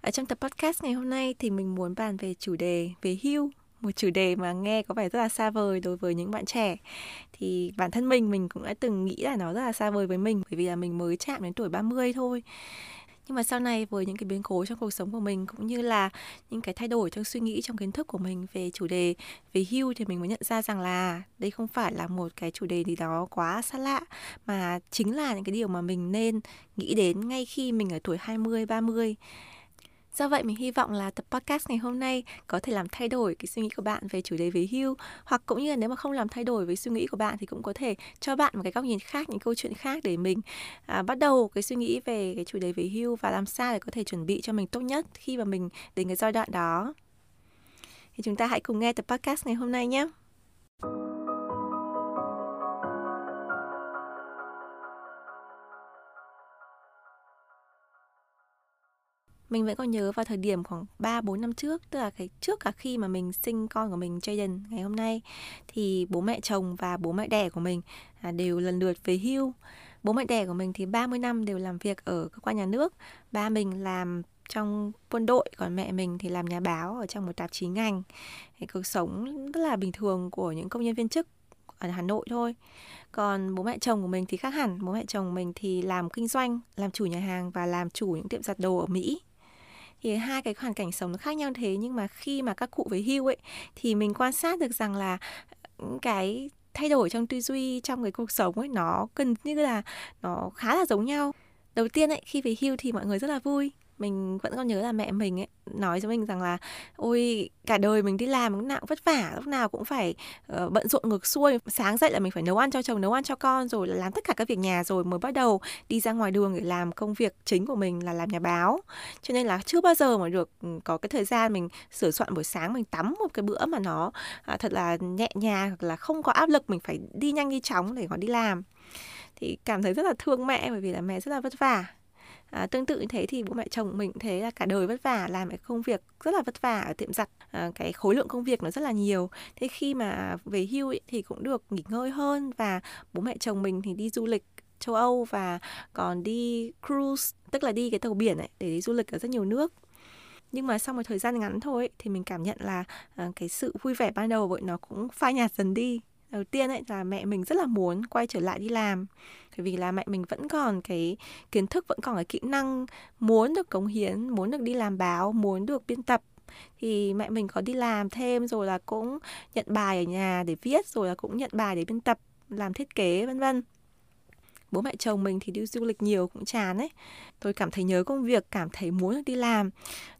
Ở trong tập podcast ngày hôm nay thì mình muốn bàn về chủ đề về hưu, một chủ đề mà nghe có vẻ rất là xa vời đối với những bạn trẻ. Thì bản thân mình cũng đã từng nghĩ là nó rất là xa vời với mình, bởi vì là mình mới chạm đến tuổi 30 thôi. Nhưng mà sau này với những cái biến cố trong cuộc sống của mình, cũng như là những cái thay đổi trong suy nghĩ, trong kiến thức của mình về chủ đề về hưu, thì mình mới nhận ra rằng là đây không phải là một cái chủ đề gì đó quá xa lạ, mà chính là những cái điều mà mình nên nghĩ đến ngay khi mình ở tuổi 20, 30. Do vậy mình hy vọng là tập podcast ngày hôm nay có thể làm thay đổi cái suy nghĩ của bạn về chủ đề về hưu, hoặc cũng như là nếu mà không làm thay đổi với suy nghĩ của bạn thì cũng có thể cho bạn một cái góc nhìn khác, những câu chuyện khác để mình bắt đầu cái suy nghĩ về cái chủ đề về hưu và làm sao để có thể chuẩn bị cho mình tốt nhất khi mà mình đến cái giai đoạn đó. Thì chúng ta hãy cùng nghe tập podcast ngày hôm nay nhé. Mình vẫn còn nhớ vào thời điểm khoảng 3-4 năm trước, tức là cái trước cả khi mà mình sinh con của mình Jayden ngày hôm nay, thì bố mẹ chồng và bố mẹ đẻ của mình đều lần lượt về hưu. Bố mẹ đẻ của mình thì 30 năm đều làm việc ở cơ quan nhà nước. Ba mình làm trong quân đội, còn mẹ mình thì làm nhà báo ở trong một tạp chí ngành. Thì cuộc sống rất là bình thường của những công nhân viên chức ở Hà Nội thôi. Còn bố mẹ chồng của mình thì khác hẳn. Bố mẹ chồng mình thì làm kinh doanh, làm chủ nhà hàng và làm chủ những tiệm giặt đồ ở Mỹ. Thì hai cái hoàn cảnh sống nó khác nhau thế, nhưng mà khi mà các cụ về hưu ấy thì mình quan sát được rằng là cái thay đổi trong tư duy, trong cái cuộc sống ấy, nó gần như là nó khá là giống nhau. Đầu tiên ấy, khi về hưu thì mọi người rất là vui. Mình vẫn còn nhớ là mẹ mình ấy nói cho mình rằng là ôi, cả đời mình đi làm lúc nào cũng vất vả, lúc nào cũng phải bận rộn ngược xuôi. Sáng dậy là mình phải nấu ăn cho chồng, nấu ăn cho con, rồi làm tất cả các việc nhà rồi mới bắt đầu đi ra ngoài đường để làm công việc chính của mình là làm nhà báo. Cho nên là chưa bao giờ mà được có cái thời gian mình sửa soạn buổi sáng, mình tắm một cái bữa mà nó thật là nhẹ nhàng, hoặc là không có áp lực mình phải đi nhanh đi chóng để còn đi làm. Thì cảm thấy rất là thương mẹ, bởi vì là mẹ rất là vất vả. Tương tự như thế thì bố mẹ chồng mình thấy là cả đời vất vả, làm cái công việc rất là vất vả ở tiệm giặt, cái khối lượng công việc nó rất là nhiều. Thế khi mà về hưu ấy, thì cũng được nghỉ ngơi hơn, và bố mẹ chồng mình thì đi du lịch châu Âu và còn đi cruise, tức là đi cái tàu biển ấy, để đi du lịch ở rất nhiều nước. Nhưng mà sau một thời gian ngắn thôi ấy, thì mình cảm nhận là cái sự vui vẻ ban đầu ấy, nó cũng phai nhạt dần đi. Đầu tiên ấy là mẹ mình rất là muốn quay trở lại đi làm, bởi vì là mẹ mình vẫn còn cái kiến thức, vẫn còn cái kỹ năng, muốn được cống hiến, muốn được đi làm báo, muốn được biên tập. Thì mẹ mình có đi làm thêm, rồi là cũng nhận bài ở nhà để viết, rồi là cũng nhận bài để biên tập, làm thiết kế vân vân. Bố mẹ chồng mình thì đi du lịch nhiều cũng chán ấy. Tôi cảm thấy nhớ công việc, cảm thấy muốn được đi làm.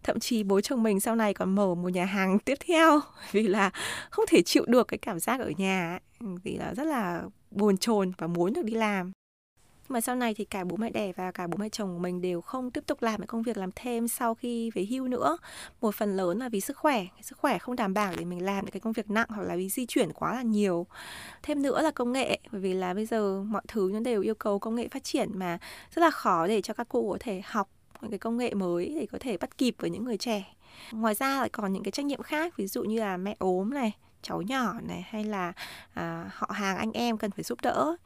Thậm chí bố chồng mình sau này còn mở một nhà hàng tiếp theo, vì là không thể chịu được cái cảm giác ở nhà ấy. Vì là rất là bồn chồn và muốn được đi làm. Nhưng mà sau này thì cả bố mẹ đẻ và cả bố mẹ chồng của mình đều không tiếp tục làm cái công việc làm thêm sau khi về hưu nữa. Một phần lớn là vì sức khỏe không đảm bảo để mình làm những cái công việc nặng, hoặc là vì di chuyển quá là nhiều. Thêm nữa là công nghệ, bởi vì là bây giờ mọi thứ nó đều yêu cầu công nghệ phát triển, mà rất là khó để cho các cụ có thể học những cái công nghệ mới để có thể bắt kịp với những người trẻ. Ngoài ra lại còn những cái trách nhiệm khác, ví dụ như là mẹ ốm này, cháu nhỏ này, hay là họ hàng anh em cần phải giúp đỡ.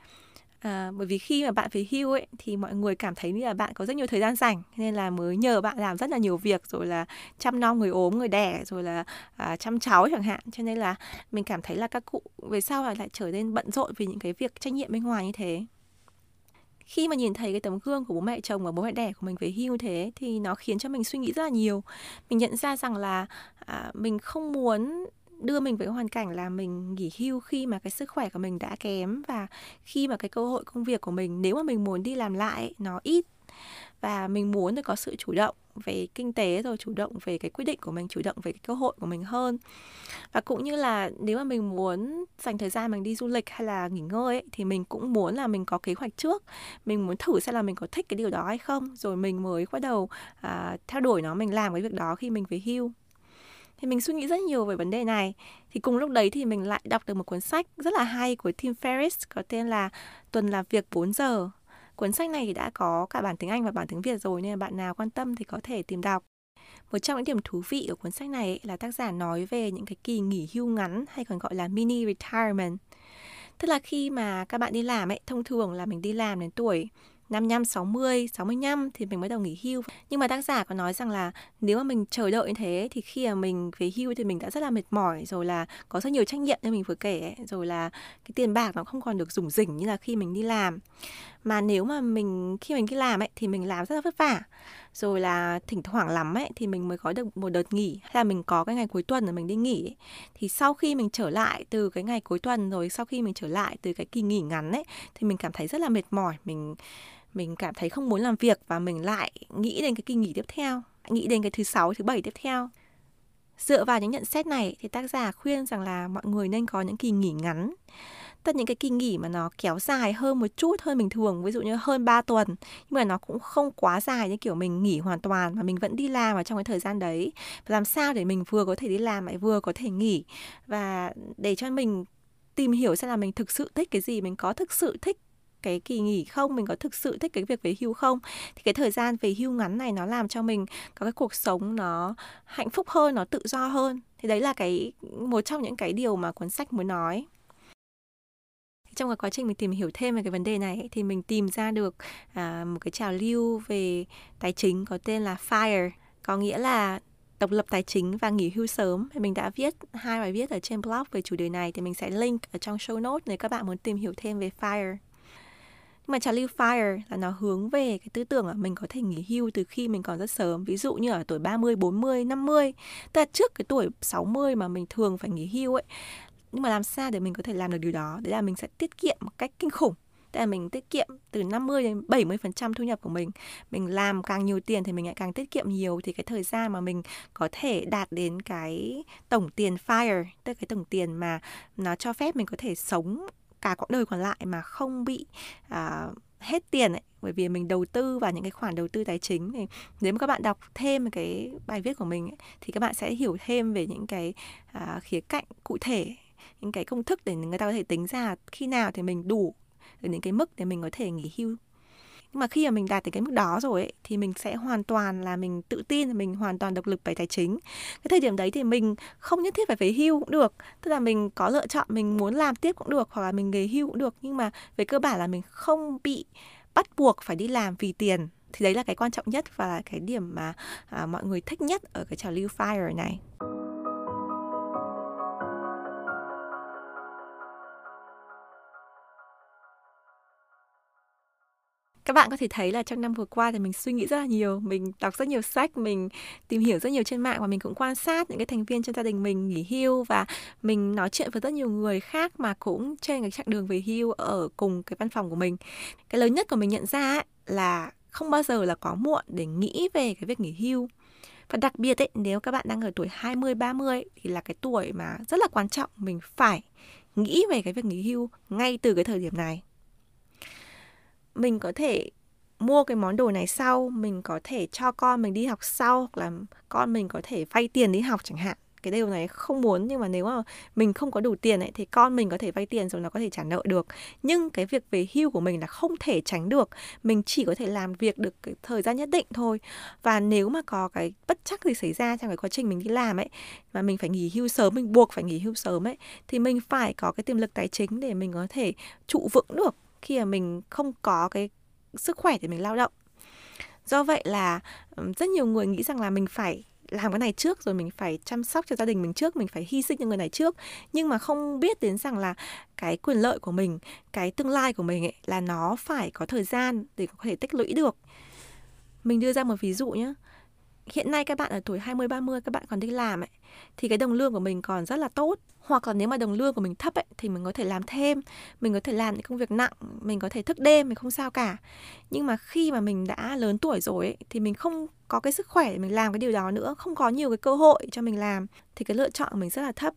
Bởi vì khi mà bạn về hưu ấy, thì mọi người cảm thấy như là bạn có rất nhiều thời gian rảnh, nên là mới nhờ bạn làm rất là nhiều việc, rồi là chăm nom người ốm, người đẻ, rồi là chăm cháu chẳng hạn. Cho nên là mình cảm thấy là các cụ về sau lại trở nên bận rộn vì những cái việc trách nhiệm bên ngoài như thế. Khi mà nhìn thấy cái tấm gương của bố mẹ chồng và bố mẹ đẻ của mình về hưu thế, thì nó khiến cho mình suy nghĩ rất là nhiều. Mình nhận ra rằng là mình không muốn đưa mình với hoàn cảnh là mình nghỉ hưu khi mà cái sức khỏe của mình đã kém, và khi mà cái cơ hội công việc của mình, nếu mà mình muốn đi làm lại, nó ít. Và mình muốn được có sự chủ động về kinh tế, rồi chủ động về cái quyết định của mình, chủ động về cái cơ hội của mình hơn. Và cũng như là nếu mà mình muốn dành thời gian mình đi du lịch hay là nghỉ ngơi ấy, thì mình cũng muốn là mình có kế hoạch trước. Mình muốn thử xem là mình có thích cái điều đó hay không, rồi mình mới bắt đầu theo đuổi nó, mình làm cái việc đó khi mình về hưu. Thì mình suy nghĩ rất nhiều về vấn đề này. Thì cùng lúc đấy thì mình lại đọc được một cuốn sách rất là hay của Tim Ferriss có tên là Tuần làm việc 4 giờ. Cuốn sách này thì đã có cả bản tiếng Anh và bản tiếng Việt rồi, nên bạn nào quan tâm thì có thể tìm đọc. Một trong những điểm thú vị ở cuốn sách này ấy, là tác giả nói về những cái kỳ nghỉ hưu ngắn hay còn gọi là mini retirement. Tức là khi mà các bạn đi làm ấy, thông thường là mình đi làm đến tuổi 55, 60, 65 thì mình mới đầu nghỉ hưu. Nhưng mà tác giả có nói rằng là nếu mà mình chờ đợi như thế thì khi mà mình về hưu thì mình đã rất là mệt mỏi, rồi là có rất nhiều trách nhiệm như mình vừa kể ấy, rồi là cái tiền bạc nó không còn được rủng rỉnh như là khi mình đi làm. Mà nếu mà khi mình đi làm ấy thì mình làm rất là vất vả, rồi là thỉnh thoảng lắm ấy thì mình mới có được một đợt nghỉ, hay là mình có cái ngày cuối tuần để mình đi nghỉ ấy. Thì sau khi mình trở lại từ cái ngày cuối tuần, rồi sau khi mình trở lại từ cái kỳ nghỉ ngắn ấy, thì mình cảm thấy rất là mệt mỏi, mình cảm thấy không muốn làm việc, và mình lại nghĩ đến cái kỳ nghỉ tiếp theo, nghĩ đến cái thứ 6, thứ 7 tiếp theo. Dựa vào những nhận xét này thì tác giả khuyên rằng là mọi người nên có những kỳ nghỉ ngắn. Tất những cái kỳ nghỉ mà nó kéo dài hơn một chút, hơn bình thường, ví dụ như hơn 3 tuần. Nhưng mà nó cũng không quá dài như kiểu mình nghỉ hoàn toàn mà mình vẫn đi làm ở trong cái thời gian đấy. Và làm sao để mình vừa có thể đi làm lại vừa có thể nghỉ, và để cho mình tìm hiểu xem là mình thực sự thích cái gì, mình có thực sự thích cái kỳ nghỉ không, mình có thực sự thích cái việc về hưu không. Thì cái thời gian về hưu ngắn này nó làm cho mình có cái cuộc sống nó hạnh phúc hơn, nó tự do hơn. Thì đấy là một trong những cái điều mà cuốn sách muốn nói. Trong cái quá trình mình tìm hiểu thêm về cái vấn đề này ấy, thì mình tìm ra được một cái trào lưu về tài chính có tên là FIRE, có nghĩa là độc lập tài chính và nghỉ hưu sớm. Thì mình đã viết 2 bài viết ở trên blog về chủ đề này, thì mình sẽ link ở trong show notes nếu các bạn muốn tìm hiểu thêm về FIRE. Nhưng mà trào lưu FIRE là nó hướng về cái tư tưởng là mình có thể nghỉ hưu từ khi mình còn rất sớm. Ví dụ như ở tuổi 30, 40, 50, tức là trước cái tuổi 60 mà mình thường phải nghỉ hưu ấy. Nhưng mà làm sao để mình có thể làm được điều đó? Đấy là mình sẽ tiết kiệm một cách kinh khủng. Tức là mình tiết kiệm từ 50 đến 70% thu nhập của mình. Mình làm càng nhiều tiền thì mình lại càng tiết kiệm nhiều. Thì cái thời gian mà mình có thể đạt đến cái tổng tiền FIRE, tức là cái tổng tiền mà nó cho phép mình có thể sống cả quãng đời còn lại mà không bị hết tiền ấy. Bởi vì mình đầu tư vào những cái khoản đầu tư tài chính này. Nếu mà các bạn đọc thêm cái bài viết của mình ấy, thì các bạn sẽ hiểu thêm về những cái khía cạnh cụ thể, những cái công thức để người ta có thể tính ra khi nào thì mình đủ đến cái mức để mình có thể nghỉ hưu. Nhưng mà khi mà mình đạt đến cái mức đó rồi ấy, thì mình sẽ hoàn toàn là mình tự tin, mình hoàn toàn độc lập về tài chính. Cái thời điểm đấy thì mình không nhất thiết phải về hưu cũng được. Tức là mình có lựa chọn, mình muốn làm tiếp cũng được, hoặc là mình nghỉ hưu cũng được. Nhưng mà về cơ bản là mình không bị bắt buộc phải đi làm vì tiền. Thì đấy là cái quan trọng nhất và là cái điểm mà mọi người thích nhất ở cái trào lưu FIRE này. Các bạn có thể thấy là trong năm vừa qua thì mình suy nghĩ rất là nhiều, mình đọc rất nhiều sách, mình tìm hiểu rất nhiều trên mạng, và mình cũng quan sát những cái thành viên trong gia đình mình nghỉ hưu, và mình nói chuyện với rất nhiều người khác mà cũng trên cái chặng đường về hưu ở cùng cái văn phòng của mình. Cái lớn nhất của mình nhận ra ấy là không bao giờ là quá muộn để nghĩ về cái việc nghỉ hưu. Và đặc biệt ấy, nếu các bạn đang ở tuổi 20, 30 thì là cái tuổi mà rất là quan trọng, mình phải nghĩ về cái việc nghỉ hưu ngay từ cái thời điểm này. Mình có thể mua cái món đồ này sau, mình có thể cho con mình đi học sau, hoặc là con mình có thể vay tiền đi học chẳng hạn. Cái điều này không muốn, nhưng mà nếu mà mình không có đủ tiền ấy, thì con mình có thể vay tiền rồi nó có thể trả nợ được. Nhưng cái việc về hưu của mình là không thể tránh được. Mình chỉ có thể làm việc được cái thời gian nhất định thôi. Và nếu mà có cái bất trắc gì xảy ra trong cái quá trình mình đi làm ấy, mà mình phải nghỉ hưu sớm, mình buộc phải nghỉ hưu sớm ấy, thì mình phải có cái tiềm lực tài chính để mình có thể trụ vững được khi mà mình không có cái sức khỏe để mình lao động. Do vậy là rất nhiều người nghĩ rằng là mình phải làm cái này trước, rồi mình phải chăm sóc cho gia đình mình trước, mình phải hy sinh cho người này trước. Nhưng mà không biết đến rằng là cái quyền lợi của mình, cái tương lai của mình ấy, là nó phải có thời gian để có thể tích lũy được. Mình đưa ra một ví dụ nhé. Hiện nay các bạn ở tuổi 20-30, các bạn còn đi làm ấy, thì cái đồng lương của mình còn rất là tốt. Hoặc là nếu mà đồng lương của mình thấp ấy, thì mình có thể làm thêm, mình có thể làm những công việc nặng, mình có thể thức đêm, mình không sao cả. Nhưng mà khi mà mình đã lớn tuổi rồi ấy, thì mình không có cái sức khỏe để mình làm cái điều đó nữa, không có nhiều cái cơ hội cho mình làm. Thì cái lựa chọn của mình rất là thấp.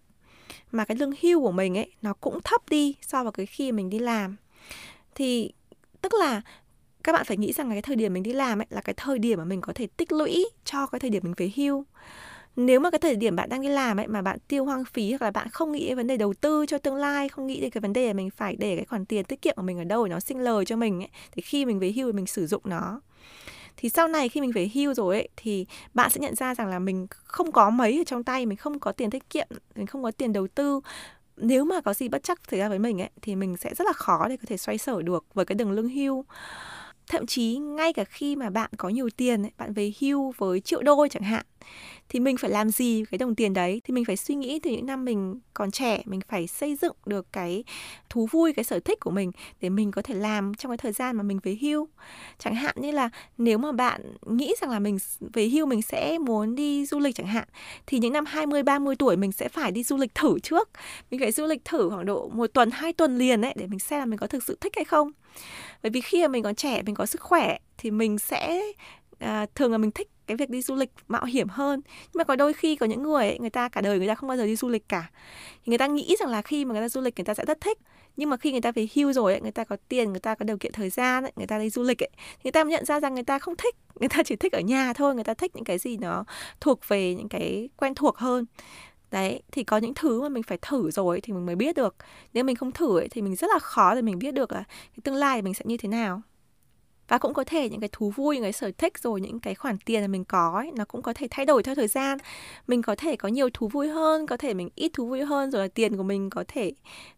Mà cái lương hưu của mình ấy, nó cũng thấp đi so với cái khi mình đi làm. Thì tức là các bạn phải nghĩ rằng cái thời điểm mình đi làm ấy là cái thời điểm mà mình có thể tích lũy cho cái thời điểm mình về hưu. Nếu mà cái thời điểm bạn đang đi làm ấy mà bạn tiêu hoang phí, hoặc là bạn không nghĩ đến vấn đề đầu tư cho tương lai, không nghĩ đến cái vấn đề là mình phải để cái khoản tiền tiết kiệm của mình ở đâu để nó sinh lời cho mình ấy, thì khi mình về hưu thì mình sử dụng nó. Thì sau này khi mình về hưu rồi ấy, thì bạn sẽ nhận ra rằng là mình không có mấy ở trong tay, mình không có tiền tiết kiệm, mình không có tiền đầu tư. Nếu mà có gì bất trắc xảy ra với mình ấy, thì mình sẽ rất là khó để có thể xoay sở được với cái đường lương hưu. Thậm chí ngay cả khi mà bạn có nhiều tiền ấy, bạn về hưu với 1.000.000 đô chẳng hạn, thì mình phải làm gì với cái đồng tiền đấy? Thì mình phải suy nghĩ từ những năm mình còn trẻ, mình phải xây dựng được cái thú vui, cái sở thích của mình để mình có thể làm trong cái thời gian mà mình về hưu. Chẳng hạn như là nếu mà bạn nghĩ rằng là mình về hưu mình sẽ muốn đi du lịch chẳng hạn, thì những năm 20-30 tuổi mình sẽ phải đi du lịch thử trước. Mình phải du lịch thử khoảng độ 1-2 tuần liền ấy, để mình xem là mình có thực sự thích hay không. Bởi vì khi mà mình còn trẻ, mình có sức khỏe thì mình sẽ thường là mình thích cái việc đi du lịch mạo hiểm hơn. Nhưng mà có đôi khi có những người ấy, người ta cả đời người ta không bao giờ đi du lịch cả, thì người ta nghĩ rằng là khi mà người ta du lịch người ta sẽ rất thích. Nhưng mà khi người ta về hưu rồi ấy, người ta có tiền, người ta có điều kiện thời gian ấy, người ta đi du lịch ấy, người ta nhận ra rằng người ta không thích, người ta chỉ thích ở nhà thôi, người ta thích những cái gì nó thuộc về những cái quen thuộc hơn. Đấy, thì có những thứ mà mình phải thử rồi thì mình mới biết được. Nếu mình không thử ấy, thì mình rất là khó để mình biết được là cái tương lai mình sẽ như thế nào. Và cũng có thể những cái thú vui, những cái sở thích rồi những cái khoản tiền mà mình có ấy, nó cũng có thể thay đổi theo thời gian. Mình có thể có nhiều thú vui hơn, có thể mình ít thú vui hơn, rồi là tiền của mình có thể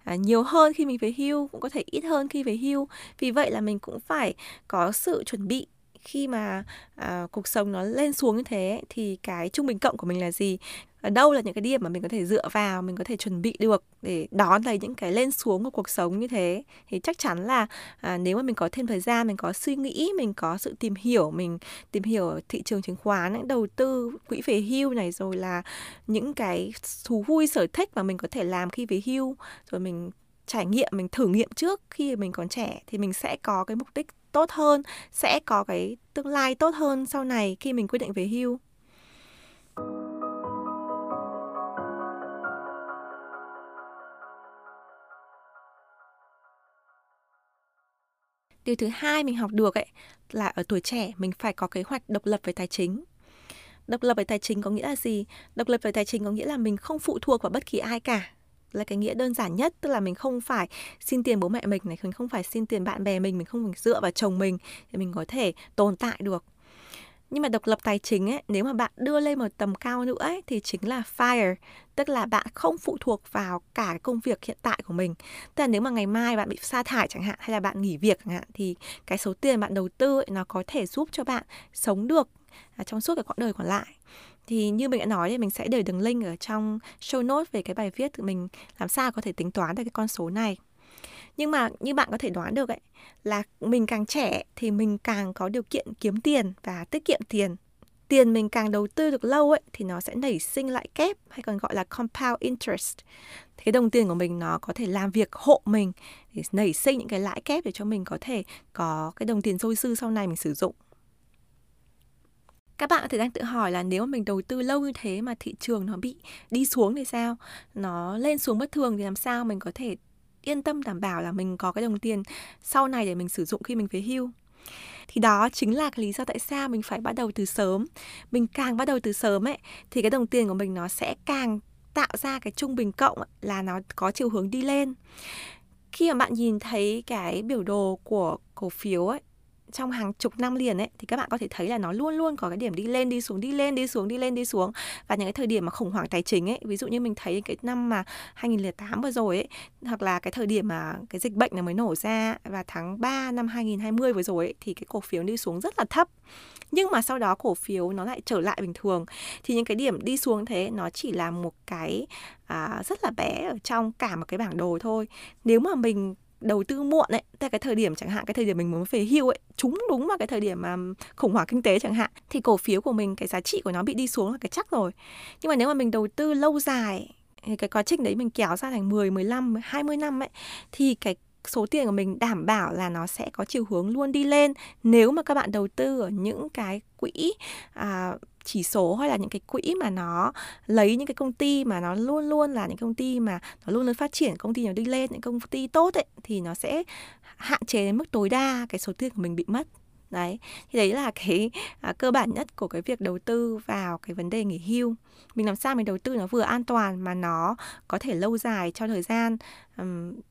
nhiều hơn khi mình về hưu, cũng có thể ít hơn khi về hưu. Vì vậy là mình cũng phải có sự chuẩn bị. Khi mà cuộc sống nó lên xuống như thế ấy, thì cái trung bình cộng của mình là gì? Ở đâu là những cái điểm mà mình có thể dựa vào, mình có thể chuẩn bị được để đón lấy những cái lên xuống của cuộc sống như thế? Thì chắc chắn là nếu mà mình có thêm thời gian, mình có suy nghĩ, mình có sự tìm hiểu, mình tìm hiểu thị trường chứng khoán, đầu tư, quỹ về hưu này, rồi là những cái thú vui sở thích mà mình có thể làm khi về hưu, rồi mình trải nghiệm, mình thử nghiệm trước khi mình còn trẻ, thì mình sẽ có cái mục đích tốt hơn, sẽ có cái tương lai tốt hơn sau này khi mình quyết định về hưu. Điều thứ hai mình học được ấy, là ở tuổi trẻ mình phải có kế hoạch độc lập về tài chính. Độc lập về tài chính có nghĩa là gì? Độc lập về tài chính có nghĩa là mình không phụ thuộc vào bất kỳ ai cả. Là cái nghĩa đơn giản nhất, tức là mình không phải xin tiền bố mẹ mình này, mình không phải xin tiền bạn bè mình không phải dựa vào chồng mình để mình có thể tồn tại được. Nhưng mà độc lập tài chính ấy, nếu mà bạn đưa lên một tầm cao nữa ấy, thì chính là FIRE, tức là bạn không phụ thuộc vào cả công việc hiện tại của mình. Tức là nếu mà ngày mai bạn bị sa thải chẳng hạn, hay là bạn nghỉ việc chẳng hạn, thì cái số tiền bạn đầu tư ấy, nó có thể giúp cho bạn sống được trong suốt cái quãng đời còn lại. Thì như mình đã nói thì mình sẽ để đường link ở trong show notes về cái bài viết của mình làm sao có thể tính toán được cái con số này. Nhưng mà như bạn có thể đoán được ấy, là mình càng trẻ thì mình càng có điều kiện kiếm tiền và tiết kiệm tiền. Tiền mình càng đầu tư được lâu ấy, thì nó sẽ nảy sinh lãi kép, hay còn gọi là compound interest. Thế đồng tiền của mình nó có thể làm việc hộ mình để nảy sinh những cái lãi kép để cho mình có thể có cái đồng tiền dôi dư sau này mình sử dụng. Các bạn có thể đang tự hỏi là nếu mà mình đầu tư lâu như thế mà thị trường nó bị đi xuống thì sao? Nó lên xuống bất thường thì làm sao mình có thể yên tâm đảm bảo là mình có cái đồng tiền sau này để mình sử dụng khi mình về hưu? Thì đó chính là cái lý do tại sao mình phải bắt đầu từ sớm. Mình càng bắt đầu từ sớm ấy, thì cái đồng tiền của mình nó sẽ càng tạo ra cái trung bình cộng ấy, là nó có chiều hướng đi lên. Khi mà bạn nhìn thấy cái biểu đồ của cổ phiếu ấy, trong hàng chục năm liền ấy, thì các bạn có thể thấy là nó luôn luôn có cái điểm đi lên, đi xuống, đi lên, đi xuống, đi lên, đi xuống. Và những cái thời điểm mà khủng hoảng tài chính ấy, ví dụ như mình thấy cái năm mà 2008 vừa rồi ấy, hoặc là cái thời điểm mà cái dịch bệnh nó mới nổ ra và tháng 3 năm 2020 vừa rồi ấy, thì cái cổ phiếu đi xuống rất là thấp. Nhưng mà sau đó cổ phiếu nó lại trở lại bình thường. Thì những cái điểm đi xuống thế nó chỉ là một cái rất là bé ở trong cả một cái bảng đồ thôi. Nếu mà mình đầu tư muộn ấy, tại cái thời điểm chẳng hạn cái thời điểm mình muốn về hưu ấy, trúng đúng vào cái thời điểm mà khủng hoảng kinh tế chẳng hạn, thì cổ phiếu của mình cái giá trị của nó bị đi xuống là cái chắc rồi. Nhưng mà nếu mà mình đầu tư lâu dài, cái quá trình đấy mình kéo ra thành 10, 15, 20 năm ấy, thì cái số tiền của mình đảm bảo là nó sẽ có chiều hướng luôn đi lên. Nếu mà các bạn đầu tư ở những cái quỹ chỉ số, hay là những cái quỹ mà nó lấy những cái công ty mà nó luôn luôn là những công ty mà nó luôn luôn phát triển, công ty nó đi lên, những công ty tốt ấy, thì nó sẽ hạn chế đến mức tối đa cái số tiền của mình bị mất. Đấy, thì đấy là cái cơ bản nhất của cái việc đầu tư vào cái vấn đề nghỉ hưu. Mình làm sao mình đầu tư nó vừa an toàn mà nó có thể lâu dài cho thời gian.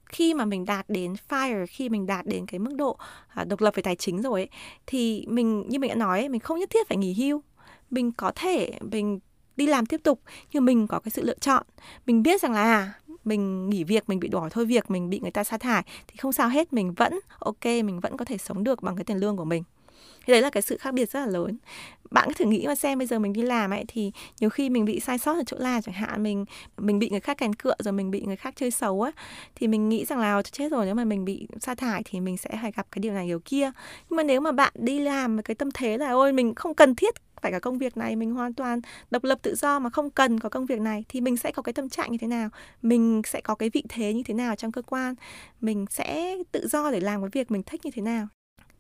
Khi mà mình đạt đến FIRE, khi mình đạt đến cái mức độ độc lập về tài chính rồi ấy, thì mình, như mình đã nói, mình không nhất thiết phải nghỉ hưu. Mình có thể, mình đi làm tiếp tục, nhưng mình có cái sự lựa chọn. Mình biết rằng là mình nghỉ việc, mình bị đuổi thôi việc, mình bị người ta sa thải thì không sao hết, mình vẫn ok, mình vẫn có thể sống được bằng cái tiền lương của mình. Thì đấy là cái sự khác biệt rất là lớn. Bạn cứ thử nghĩ mà xem, bây giờ mình đi làm ấy thì nhiều khi mình bị sai sót ở chỗ là chẳng hạn mình bị người khác càn cựa, rồi mình bị người khác chơi xấu á, thì mình nghĩ rằng là chết rồi, nếu mà mình bị sa thải thì mình sẽ phải gặp cái điều này điều kia. Nhưng mà nếu mà bạn đi làm với cái tâm thế là ôi mình không cần thiết phải cả công việc này, mình hoàn toàn độc lập tự do mà không cần có công việc này, thì mình sẽ có cái tâm trạng như thế nào, mình sẽ có cái vị thế như thế nào trong cơ quan, mình sẽ tự do để làm cái việc mình thích như thế nào.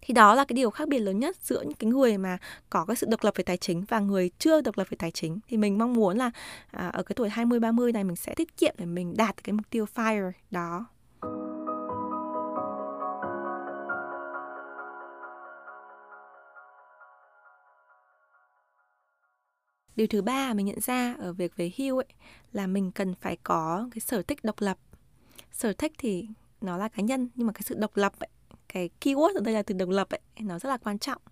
Thì đó là cái điều khác biệt lớn nhất giữa những cái người mà có cái sự độc lập về tài chính và người chưa độc lập về tài chính. Thì mình mong muốn là ở cái tuổi 20-30 này mình sẽ tiết kiệm để mình đạt cái mục tiêu FIRE đó. Điều thứ ba mình nhận ra ở việc về hưu ấy là mình cần phải có cái sở thích độc lập. Sở thích thì nó là cá nhân, nhưng mà cái sự độc lập ấy, cái keyword ở đây là từ độc lập ấy, nó rất là quan trọng.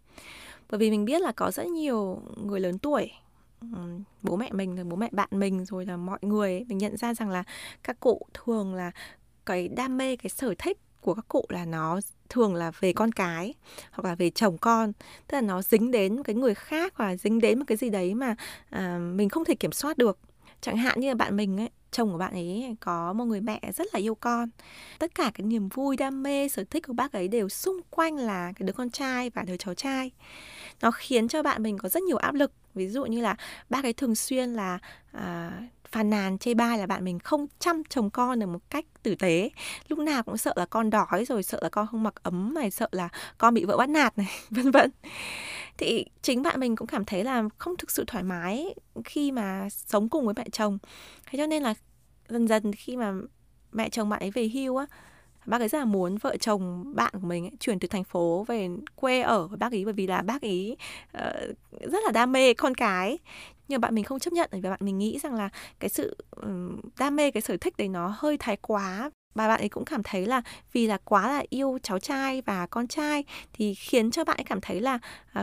Bởi vì mình biết là có rất nhiều người lớn tuổi, bố mẹ mình rồi bố mẹ bạn mình rồi là mọi người ấy, mình nhận ra rằng là các cụ thường là cái đam mê, cái sở thích của các cụ là nó thường là về con cái hoặc là về chồng con, tức là nó dính đến cái người khác hoặc là dính đến một cái gì đấy mà mình không thể kiểm soát được. Chẳng hạn như là bạn mình ấy, chồng của bạn ấy có một người mẹ rất là yêu con, tất cả cái niềm vui, đam mê, sở thích của bác ấy đều xung quanh là cái đứa con trai và đứa cháu trai. Nó khiến cho bạn mình có rất nhiều áp lực. Ví dụ như là bác ấy thường xuyên là phàn nàn, chê bai là bạn mình không chăm chồng con được một cách tử tế, lúc nào cũng sợ là con đói, rồi sợ là con không mặc ấm này, sợ là con bị vợ bắt nạt này, vân vân. Thì chính bạn mình cũng cảm thấy là không thực sự thoải mái khi mà sống cùng với mẹ chồng. Thế cho nên là dần dần khi mà mẹ chồng bạn ấy về hưu á, bác ấy rất là muốn vợ chồng bạn của mình ấy, chuyển từ thành phố về quê ở với bác ấy, bởi vì là bác ấy rất là đam mê con cái. Nhưng bạn mình không chấp nhận, bởi vì bạn mình nghĩ rằng là cái sự đam mê, cái sở thích đấy nó hơi thái quá. Và bạn ấy cũng cảm thấy là vì là quá là yêu cháu trai và con trai thì khiến cho bạn ấy cảm thấy là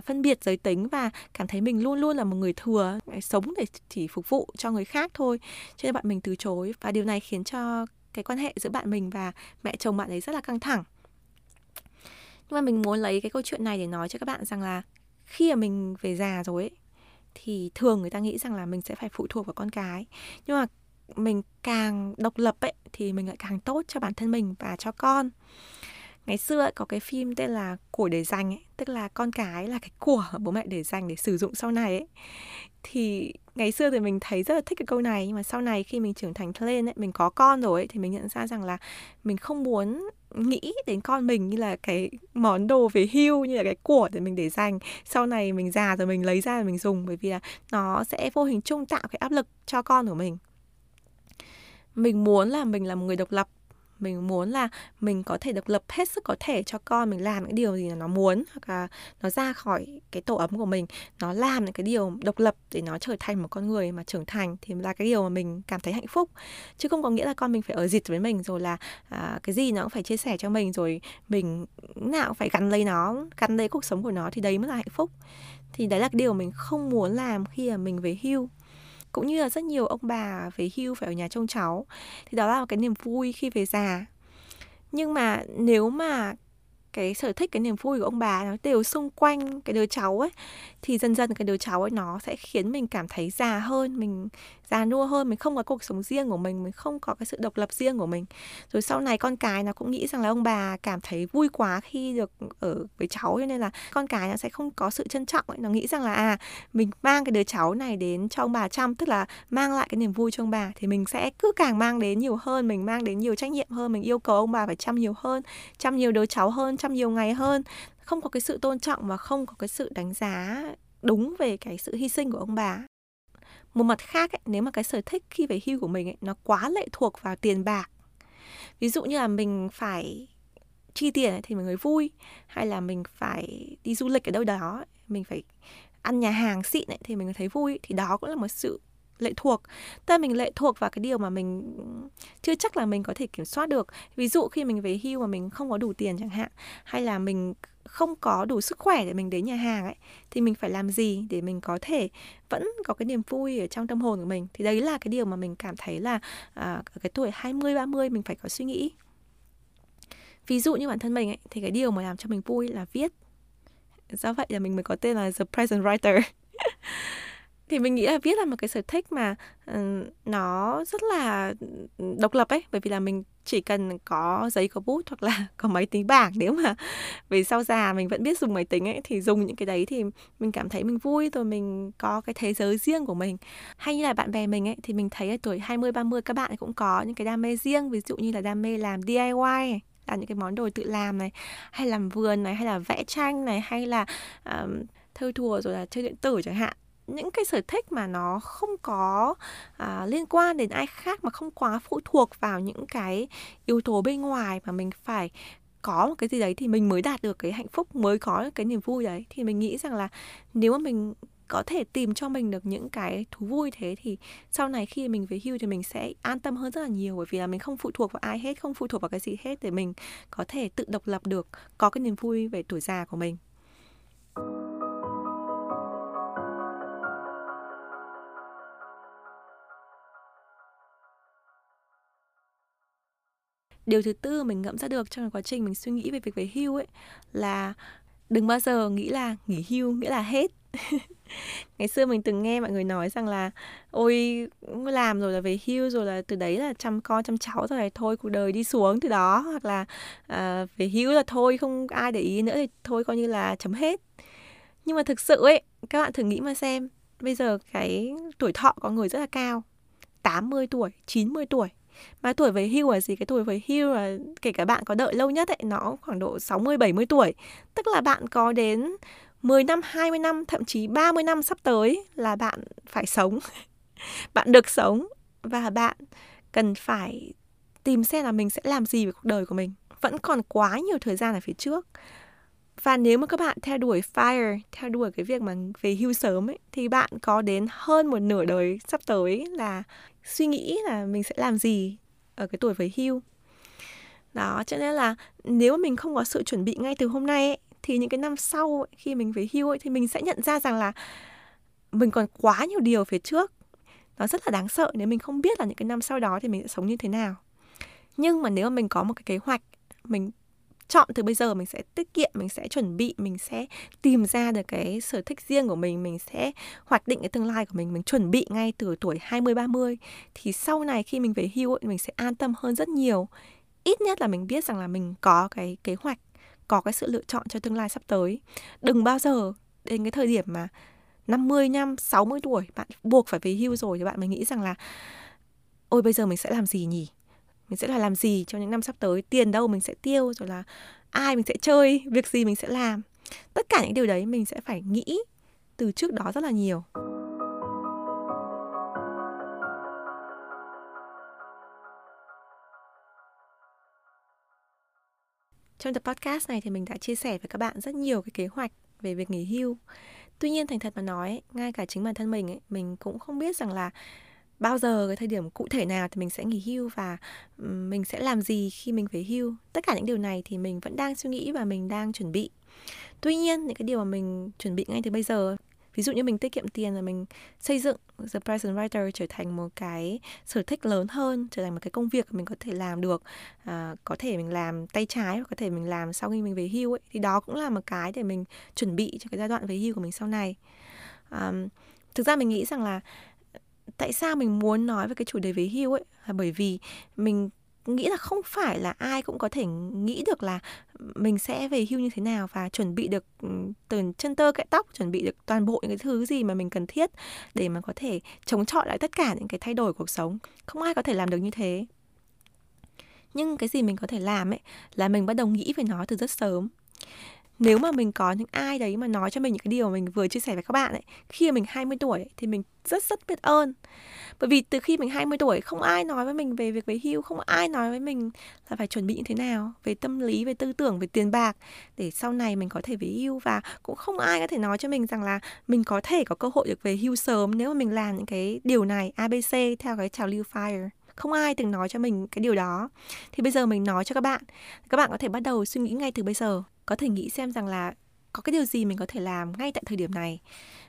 phân biệt giới tính và cảm thấy mình luôn luôn là một người thừa, sống để chỉ phục vụ cho người khác thôi. Cho nên bạn mình từ chối, và điều này khiến cho cái quan hệ giữa bạn mình và mẹ chồng bạn ấy rất là căng thẳng. Nhưng mà mình muốn lấy cái câu chuyện này để nói cho các bạn rằng là khi mà mình về già rồi ấy, thì thường người ta nghĩ rằng là mình sẽ phải phụ thuộc vào con cái. Nhưng mà mình càng độc lập ấy, thì mình lại càng tốt cho bản thân mình và cho con. Ngày xưa ấy, có cái phim tên là Của Để Dành ấy, tức là con cái là cái của bố mẹ để dành để sử dụng sau này ấy. Thì ngày xưa thì mình thấy rất là thích cái câu này, nhưng mà sau này khi mình trưởng thành lên ấy, mình có con rồi ấy, thì mình nhận ra rằng là mình không muốn nghĩ đến con mình như là cái món đồ về hưu, như là cái của để mình để dành sau này mình già rồi mình lấy ra rồi mình dùng, bởi vì là nó sẽ vô hình chung tạo cái áp lực cho con của mình. Mình muốn là mình là một người độc lập, mình muốn là mình có thể độc lập hết sức có thể cho con mình làm những điều gì là nó muốn, hoặc là nó ra khỏi cái tổ ấm của mình, nó làm những cái điều độc lập để nó trở thành một con người mà trưởng thành, thì là cái điều mà mình cảm thấy hạnh phúc. Chứ không có nghĩa là con mình phải ở dịt với mình, rồi là cái gì nó cũng phải chia sẻ cho mình, rồi mình nào cũng phải gắn lấy nó, gắn lấy cuộc sống của nó, thì đấy mới là hạnh phúc. Thì đấy là cái điều mình không muốn làm khi mà mình về hưu. Cũng như là rất nhiều ông bà về hưu phải ở nhà trông cháu, thì đó là một cái niềm vui khi về già. Nhưng mà nếu mà cái sở thích, cái niềm vui của ông bà nó đều xung quanh cái đứa cháu ấy, thì dần dần cái đứa cháu ấy nó sẽ khiến mình cảm thấy già hơn, mình già nua hơn, mình không có cuộc sống riêng của mình không có cái sự độc lập riêng của mình. Rồi sau này con cái nó cũng nghĩ rằng là ông bà cảm thấy vui quá khi được ở với cháu, cho nên là con cái nó sẽ không có sự trân trọng ấy. Nó nghĩ rằng là mình mang cái đứa cháu này đến cho ông bà chăm, tức là mang lại cái niềm vui cho ông bà, thì mình sẽ cứ càng mang đến nhiều hơn, mình mang đến nhiều trách nhiệm hơn, mình yêu cầu ông bà phải chăm nhiều hơn, chăm nhiều đứa cháu hơn, chăm nhiều ngày hơn. Không có cái sự tôn trọng và không có cái sự đánh giá đúng về cái sự hy sinh của ông bà. Một mặt khác ấy, nếu mà cái sở thích khi về hưu của mình ấy, nó quá lệ thuộc vào tiền bạc, ví dụ như là mình phải chi tiền thì mọi người vui, hay là mình phải đi du lịch ở đâu đó, mình phải ăn nhà hàng xịn ấy, thì mình thấy vui, thì đó cũng là một sự lệ thuộc. Tức là mình lệ thuộc vào cái điều mà mình chưa chắc là mình có thể kiểm soát được. Ví dụ khi mình về hưu mà mình không có đủ tiền chẳng hạn, hay là mình không có đủ sức khỏe để mình đến nhà hàng ấy, thì mình phải làm gì để mình có thể vẫn có cái niềm vui ở trong tâm hồn của mình. Thì đấy là cái điều mà mình cảm thấy là ở cái tuổi 20-30 mình phải có suy nghĩ. Ví dụ như bản thân mình ấy, thì cái điều mà làm cho mình vui là viết. Do vậy là mình mới có tên là The Present Writer. Thì mình nghĩ là viết là một cái sở thích mà nó rất là độc lập ấy. Bởi vì là mình chỉ cần có giấy, có bút hoặc là có máy tính bảng. Nếu mà về sau già mình vẫn biết dùng máy tính ấy, thì dùng những cái đấy thì mình cảm thấy mình vui. Rồi mình có cái thế giới riêng của mình. Hay như là bạn bè mình ấy, thì mình thấy ở tuổi 20-30 các bạn cũng có những cái đam mê riêng. Ví dụ như là đam mê làm DIY, làm những cái món đồ tự làm này, hay làm vườn này, hay là vẽ tranh này, hay là thêu thùa, rồi là chơi điện tử chẳng hạn. Những cái sở thích mà nó không có liên quan đến ai khác, mà không quá phụ thuộc vào những cái yếu tố bên ngoài mà mình phải có một cái gì đấy thì mình mới đạt được cái hạnh phúc, mới có cái niềm vui đấy. Thì mình nghĩ rằng là nếu mà mình có thể tìm cho mình được những cái thú vui thế, thì sau này khi mình về hưu thì mình sẽ an tâm hơn rất là nhiều. Bởi vì là mình không phụ thuộc vào ai hết, không phụ thuộc vào cái gì hết, để mình có thể tự độc lập được, có cái niềm vui về tuổi già của mình. Điều thứ tư mình ngẫm ra được trong quá trình mình suy nghĩ về việc về hưu ấy là đừng bao giờ nghĩ là nghỉ hưu nghĩa là hết. Ngày xưa mình từng nghe mọi người nói rằng là ôi, làm rồi là về hưu, rồi là từ đấy là chăm con chăm cháu, rồi là thôi cuộc đời đi xuống từ đó. Hoặc là về hưu là thôi, không ai để ý nữa, thì thôi coi như là chấm hết. Nhưng mà thực sự ấy, các bạn thử nghĩ mà xem, bây giờ cái tuổi thọ có người rất là cao, 80 tuổi, 90 tuổi. Mà tuổi về hưu là gì? Cái tuổi về hưu là kể cả bạn có đợi lâu nhất ấy, nó khoảng độ 60-70 tuổi. Tức là bạn có đến 10 năm, 20 năm, thậm chí 30 năm sắp tới là bạn phải sống. Bạn được sống và bạn cần phải tìm xem là mình sẽ làm gì với cuộc đời của mình. Vẫn còn quá nhiều thời gian ở phía trước. Và nếu mà các bạn theo đuổi FIRE, theo đuổi cái việc mà về hưu sớm ấy, thì bạn có đến hơn một nửa đời sắp tới là suy nghĩ là mình sẽ làm gì ở cái tuổi về hưu. Đó, cho nên là nếu mà mình không có sự chuẩn bị ngay từ hôm nay ấy, thì những cái năm sau ấy, khi mình về hưu ấy, thì mình sẽ nhận ra rằng là mình còn quá nhiều điều phía trước. Nó rất là đáng sợ nếu mình không biết là những cái năm sau đó thì mình sẽ sống như thế nào. Nhưng mà nếu mà mình có một cái kế hoạch, mình chọn từ bây giờ, mình sẽ tiết kiệm, mình sẽ chuẩn bị, mình sẽ tìm ra được cái sở thích riêng của mình sẽ hoạch định cái tương lai của mình chuẩn bị ngay từ tuổi 20-30, thì sau này khi mình về hưu ấy, mình sẽ an tâm hơn rất nhiều. Ít nhất là mình biết rằng là mình có cái kế hoạch, có cái sự lựa chọn cho tương lai sắp tới. Đừng bao giờ đến cái thời điểm mà 50 năm, 60 tuổi bạn buộc phải về hưu rồi thì bạn mới nghĩ rằng là ôi bây giờ mình sẽ làm gì nhỉ? Mình sẽ làm gì trong những năm sắp tới? Tiền đâu mình sẽ tiêu? Rồi là ai mình sẽ chơi? Việc gì mình sẽ làm? Tất cả những điều đấy mình sẽ phải nghĩ từ trước đó rất là nhiều. Trong tập podcast này thì mình đã chia sẻ với các bạn rất nhiều cái kế hoạch về việc nghỉ hưu. Tuy nhiên thành thật mà nói, ngay cả chính bản thân mình ấy, mình cũng không biết rằng là bao giờ, cái thời điểm cụ thể nào thì mình sẽ nghỉ hưu và mình sẽ làm gì khi mình về hưu. Tất cả những điều này thì mình vẫn đang suy nghĩ và mình đang chuẩn bị. Tuy nhiên, những cái điều mà mình chuẩn bị ngay từ bây giờ, ví dụ như mình tiết kiệm tiền và mình xây dựng The Present Writer trở thành một cái sở thích lớn hơn, trở thành một cái công việc mình có thể làm được. Có thể mình làm tay trái hoặc có thể mình làm sau khi mình về hưu ấy. Thì đó cũng là một cái để mình chuẩn bị cho cái giai đoạn về hưu của mình sau này. Thực ra mình nghĩ rằng là tại sao mình muốn nói về cái chủ đề về hưu ấy là bởi vì mình nghĩ là không phải là ai cũng có thể nghĩ được là mình sẽ về hưu như thế nào và chuẩn bị được từ chân tơ kẽ tóc, chuẩn bị được toàn bộ những cái thứ gì mà mình cần thiết để mà có thể chống chọi lại tất cả những cái thay đổi cuộc sống. Không ai có thể làm được như thế. Nhưng cái gì mình có thể làm ấy là mình bắt đầu nghĩ về nó từ rất sớm. nếu mà mình có những ai đấy mà nói cho mình những cái điều mà mình vừa chia sẻ với các bạn ấy, khi mình 20 tuổi ấy, thì mình rất biết ơn. Bởi vì từ khi mình 20 tuổi, không ai nói với mình về việc về hưu, không ai nói với mình là phải chuẩn bị như thế nào về tâm lý, về tư tưởng, về tiền bạc để sau này mình có thể về hưu. Và cũng không ai có thể nói cho mình rằng là mình có thể có cơ hội được về hưu sớm nếu mà mình làm những cái điều này ABC theo cái trào lưu FIRE. Không ai từng nói cho mình cái điều đó. Thì bây giờ mình nói cho các bạn có thể bắt đầu suy nghĩ ngay từ bây giờ. Có thể nghĩ xem rằng là có cái điều gì mình có thể làm ngay tại thời điểm này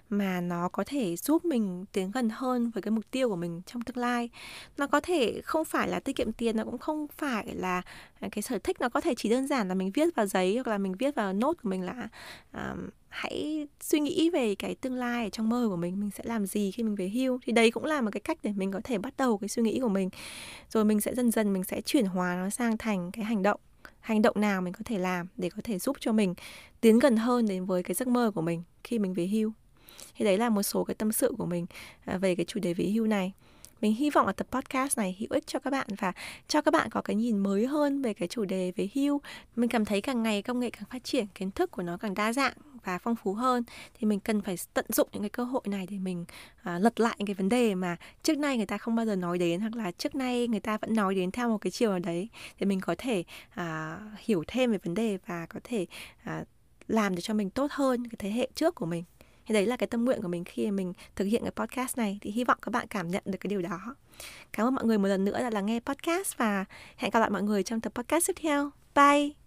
mà nó có thể giúp mình tiến gần hơn với cái mục tiêu của mình trong tương lai. Nó có thể không phải là tiết kiệm tiền, nó cũng không phải là cái sở thích, nó có thể chỉ đơn giản là mình viết vào giấy hoặc là mình viết vào nốt của mình là hãy suy nghĩ về cái tương lai ở trong mơ của mình sẽ làm gì khi mình về hưu. Thì đấy cũng là một cái cách để mình có thể bắt đầu cái suy nghĩ của mình. Rồi mình sẽ dần dần mình sẽ chuyển hóa nó sang thành cái hành động. Hành động nào mình có thể làm để có thể giúp cho mình tiến gần hơn đến với cái giấc mơ của mình khi mình về hưu. Thì đấy là một số cái tâm sự của mình về cái chủ đề về hưu này. Mình hy vọng là tập podcast này hữu ích cho các bạn và cho các bạn có cái nhìn mới hơn về cái chủ đề về hưu. Mình cảm thấy càng ngày công nghệ càng phát triển, kiến thức của nó càng đa dạng và phong phú hơn. Thì mình cần phải tận dụng những cái cơ hội này để mình lật lại những cái vấn đề mà trước nay người ta không bao giờ nói đến, hoặc là trước nay người ta vẫn nói đến theo một cái chiều nào đấy, để mình có thể hiểu thêm về vấn đề và có thể làm được cho mình tốt hơn cái thế hệ trước của mình. Thì đấy là cái tâm nguyện của mình khi mình thực hiện cái podcast này. Thì hy vọng các bạn cảm nhận được cái điều đó. Cảm ơn mọi người một lần nữa đã lắng nghe podcast và hẹn gặp lại mọi người trong tập podcast tiếp theo. Bye!